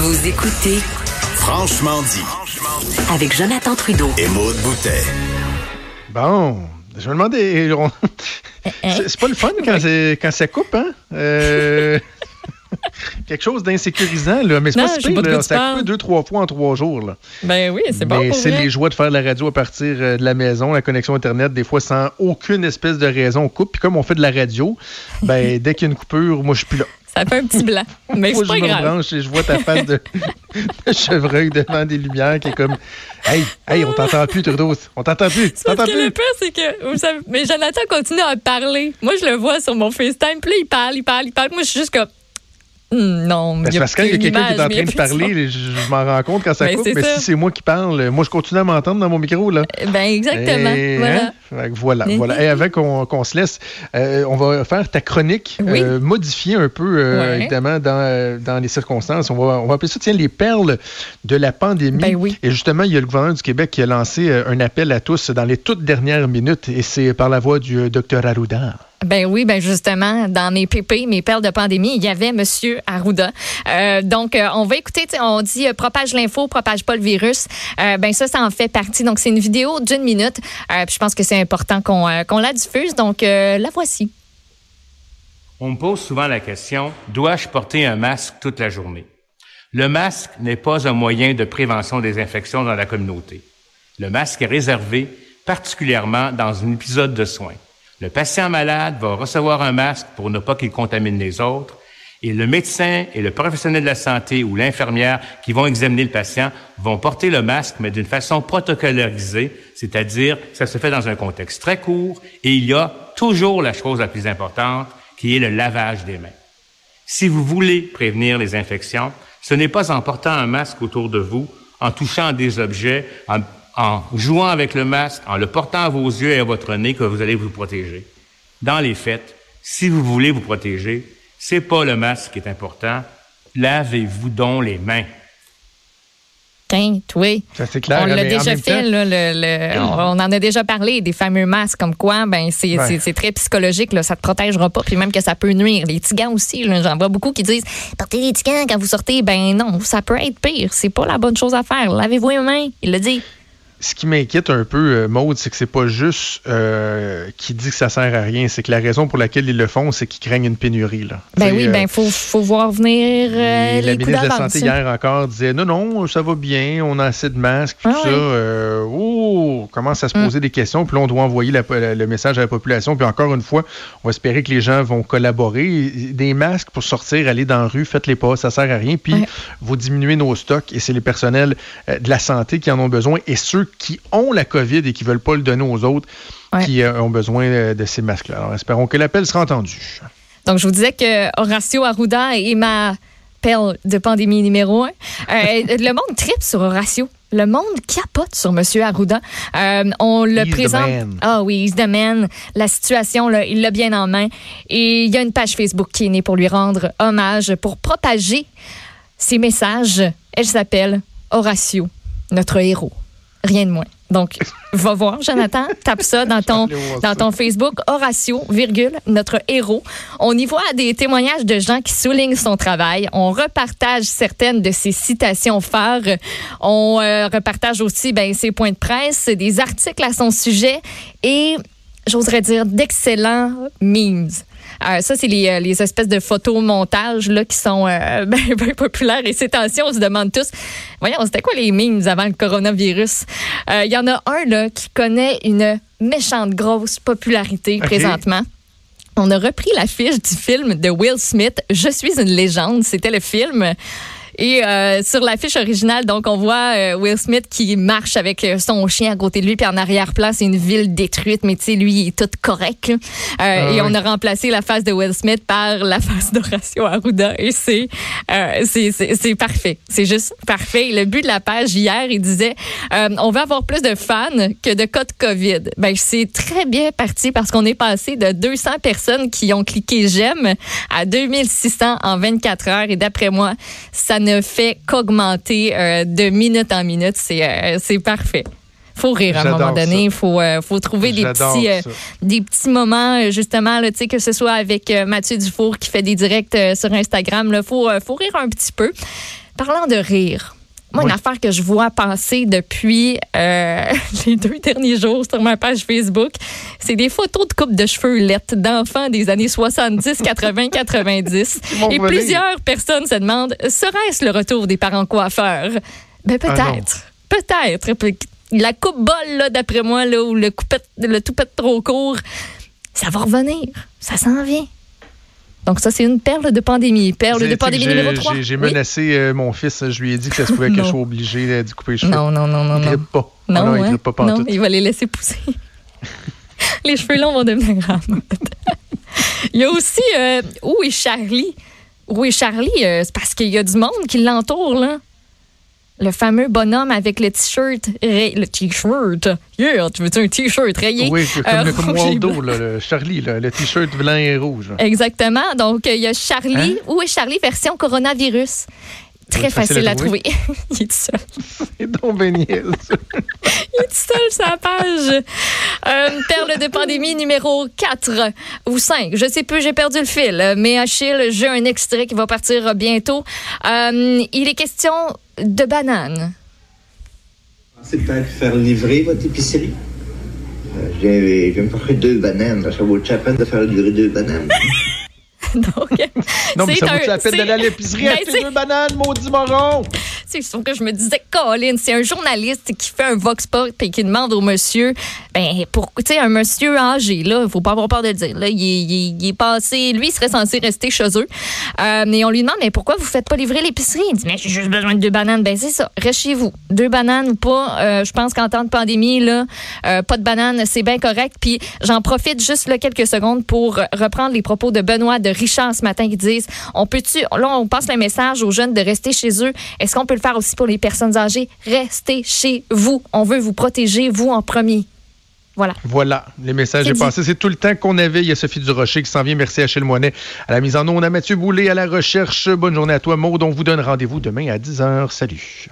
Vous écoutez Franchement dit avec Jonathan Trudeau et Maud Boutet. Bon, je me demandais... C'est pas le fun quand ça coupe, hein? Quelque chose d'insécurisant, là. Mais c'est pas si pire, ça coupe 2-3 fois en 3 jours, là. Ben oui, c'est bon. Mais c'est les joies de faire de la radio à partir de la maison, la connexion Internet, des fois sans aucune espèce de raison, on coupe. Puis comme on fait de la radio, ben dès qu'il y a une coupure, moi je suis plus là. Ça fait un petit blanc, mais c'est pas grave. Je me branche et je vois ta face de chevreuil devant des lumières qui est comme « Hey, on t'entend plus, Trudeau, on t'entend plus, on t'entend plus. » Le pire, c'est que vous savez, mais Jonathan continue à parler. Moi, je le vois sur mon FaceTime, puis là, il parle. Moi, je suis juste comme non, mais parce que quand il y a quelqu'un qui est en train de parler, je m'en rends compte quand ça coupe, mais si c'est moi qui parle, moi je continue à m'entendre dans mon micro, là. Ben exactement. Et, voilà. Et avant qu'on se laisse, on va faire ta chronique, modifiée un peu, évidemment, dans les circonstances. On va appeler ça, les perles de la pandémie. Ben oui. Et justement, il y a le gouvernement du Québec qui a lancé un appel à tous dans les toutes dernières minutes, et c'est par la voix du Dr Arruda. Ben oui, ben justement, dans mes pépés, mes perles de pandémie, il y avait Monsieur Arruda. Donc, on va écouter, on dit « propage l'info, propage pas le virus ». Ben ça en fait partie. Donc, c'est une vidéo d'une minute. Puis je pense que c'est important qu'on la diffuse. Donc, la voici. On me pose souvent la question « Dois-je porter un masque toute la journée ?» Le masque n'est pas un moyen de prévention des infections dans la communauté. Le masque est réservé particulièrement dans un épisode de soins. Le patient malade va recevoir un masque pour ne pas qu'il contamine les autres et le médecin et le professionnel de la santé ou l'infirmière qui vont examiner le patient vont porter le masque, mais d'une façon protocolarisée, c'est-à-dire ça se fait dans un contexte très court et il y a toujours la chose la plus importante qui est le lavage des mains. Si vous voulez prévenir les infections, ce n'est pas en portant un masque autour de vous, en touchant des objets, en jouant avec le masque, en le portant à vos yeux et à votre nez que vous allez vous protéger. Dans les faits, si vous voulez vous protéger, c'est pas le masque qui est important. Lavez-vous donc les mains. Oui. Ça, c'est clair. On l'a déjà fait, là, on en a déjà parlé, des fameux masques, comme quoi, c'est très psychologique, là, ça te protégera pas, puis même que ça peut nuire. Les tigans aussi, là, j'en vois beaucoup qui disent « Portez les tigans quand vous sortez », ben non, ça peut être pire, c'est pas la bonne chose à faire. Lavez-vous les mains, il le dit. Ce qui m'inquiète un peu, Maud, c'est que c'est pas juste qui dit que ça sert à rien, c'est que la raison pour laquelle ils le font, c'est qu'ils craignent une pénurie, là. Ben oui, faut voir venir les coups d'avance. La ministre de la Santé hier encore disait non, ça va bien, on a assez de masques, tout ça. Commence à se poser des questions, puis là, on doit envoyer le message à la population, puis encore une fois, on va espérer que les gens vont collaborer. Des masques pour sortir, aller dans la rue, faites-les pas, ça sert à rien, puis vous diminuez nos stocks, et c'est les personnels de la santé qui en ont besoin, et ceux qui ont la COVID et qui ne veulent pas le donner aux autres qui ont besoin de ces masques-là. Alors, espérons que l'appel sera entendu. Donc, je vous disais que Horacio Arruda est ma pelle de pandémie numéro 1. Le monde tripe sur Horacio. Le monde capote sur M. Arruda. On le présente. He's the man. La situation, là, il l'a bien en main. Et il y a une page Facebook qui est née pour lui rendre hommage, pour propager ses messages. Elle s'appelle Horacio, notre héros. Rien de moins. Donc, va voir, Jonathan, tape ça dans ton Facebook, Horacio, notre héros. On y voit des témoignages de gens qui soulignent son travail. On repartage certaines de ses citations phares. On repartage aussi ses points de presse, des articles à son sujet et, j'oserais dire, d'excellents memes. Ça, c'est les espèces de photomontages là, qui sont bien populaires. Et ces temps-ci, on se demande tous, voyons, c'était quoi les memes avant le coronavirus? Il y en a un là, qui connaît une méchante grosse popularité présentement. On a repris l'affiche du film de Will Smith, « Je suis une légende ». C'était le film. Et sur l'affiche originale, donc, on voit Will Smith qui marche avec son chien à côté de lui, puis en arrière-plan, c'est une ville détruite, mais tu sais, lui, il est tout correct. Et on a remplacé la face de Will Smith par la face d'Horacio Arruda, et c'est parfait. C'est juste parfait. Le but de la page hier, il disait on veut avoir plus de fans que de cas de COVID. Ben, c'est très bien parti parce qu'on est passé de 200 personnes qui ont cliqué « J'aime » à 2600 en 24 heures, et d'après moi, ça ne fait qu'augmenter de minute en minute. C'est parfait. Faut rire à un moment donné. Il faut trouver des petits moments, justement, là, que ce soit avec Mathieu Dufour qui fait des directs sur Instagram. Il faut rire un petit peu. Parlant de rire, moi, oui, une affaire que je vois passer depuis les 2 derniers jours sur ma page Facebook, c'est des photos de coupe de cheveux lettres d'enfants des années 70, 80, 90. Et plusieurs personnes se demandent, serait-ce le retour des parents coiffeurs? Ben peut-être, peut-être. La coupe bol, d'après moi, là, ou le coupette, le toupette trop court, ça va revenir, ça s'en vient. Donc ça, c'est une perle de pandémie. Perle de pandémie numéro 3. J'ai menacé mon fils. Je lui ai dit que ça se pouvait que je sois obligé de couper les cheveux. Non. Il ne grippe pas. Non, il va les laisser pousser. Les cheveux longs vont devenir grands. Il y a aussi Où est Charlie? Où est Charlie? C'est parce qu'il y a du monde qui l'entoure, là. Le fameux bonhomme avec le t-shirt rayé. Le t-shirt. Yeah, tu veux-tu un t-shirt rayé? Oui, comme Waldo, là, le Charlie, là, le t-shirt blanc et rouge. Exactement. Donc, il y a Charlie. Hein? Où est Charlie version coronavirus? Très facile à trouver. Il est tout seul. C'est donc béniel. Il est tout seul sur la page. Perle de pandémie numéro 4 ou 5. Je sais plus, j'ai perdu le fil. Mais Achille, j'ai un extrait qui va partir bientôt. Il est question de bananes. Vous pensez peut-être faire livrer votre épicerie? Je vais me faire 2 bananes. Ça vaut la peine de faire livrer 2 bananes. Donc, non, mais ça vaut la peine d'aller à l'épicerie acheter 2 bananes, maudit moron! C'est sûr que je me disais, Colin, c'est un journaliste qui fait un vox pop et qui demande au monsieur, ben, pour, tu sais, un monsieur âgé, là, il faut pas avoir peur de le dire, là, il est passé, lui, il serait censé rester chez eux. Et on lui demande, mais pourquoi vous faites pas livrer l'épicerie? Il dit, mais j'ai juste besoin de 2 bananes. Ben, c'est ça, reste chez vous. 2 bananes ou pas, je pense qu'en temps de pandémie, là, pas de bananes, c'est bien correct. Puis j'en profite juste, là, quelques secondes pour reprendre les propos de Benoît de Richard ce matin qui disent, on passe le message aux jeunes de rester chez eux. Est-ce qu'on peut le faire aussi pour les personnes âgées? Restez chez vous. On veut vous protéger, vous en premier. Voilà, les messages sont passés. C'est tout le temps qu'on avait. Il y a Sophie Durocher qui s'en vient. Merci à Chéle-Moinet à la mise en eau. On a Mathieu Boulay à la recherche. Bonne journée à toi, Maud. On vous donne rendez-vous demain à 10h. Salut.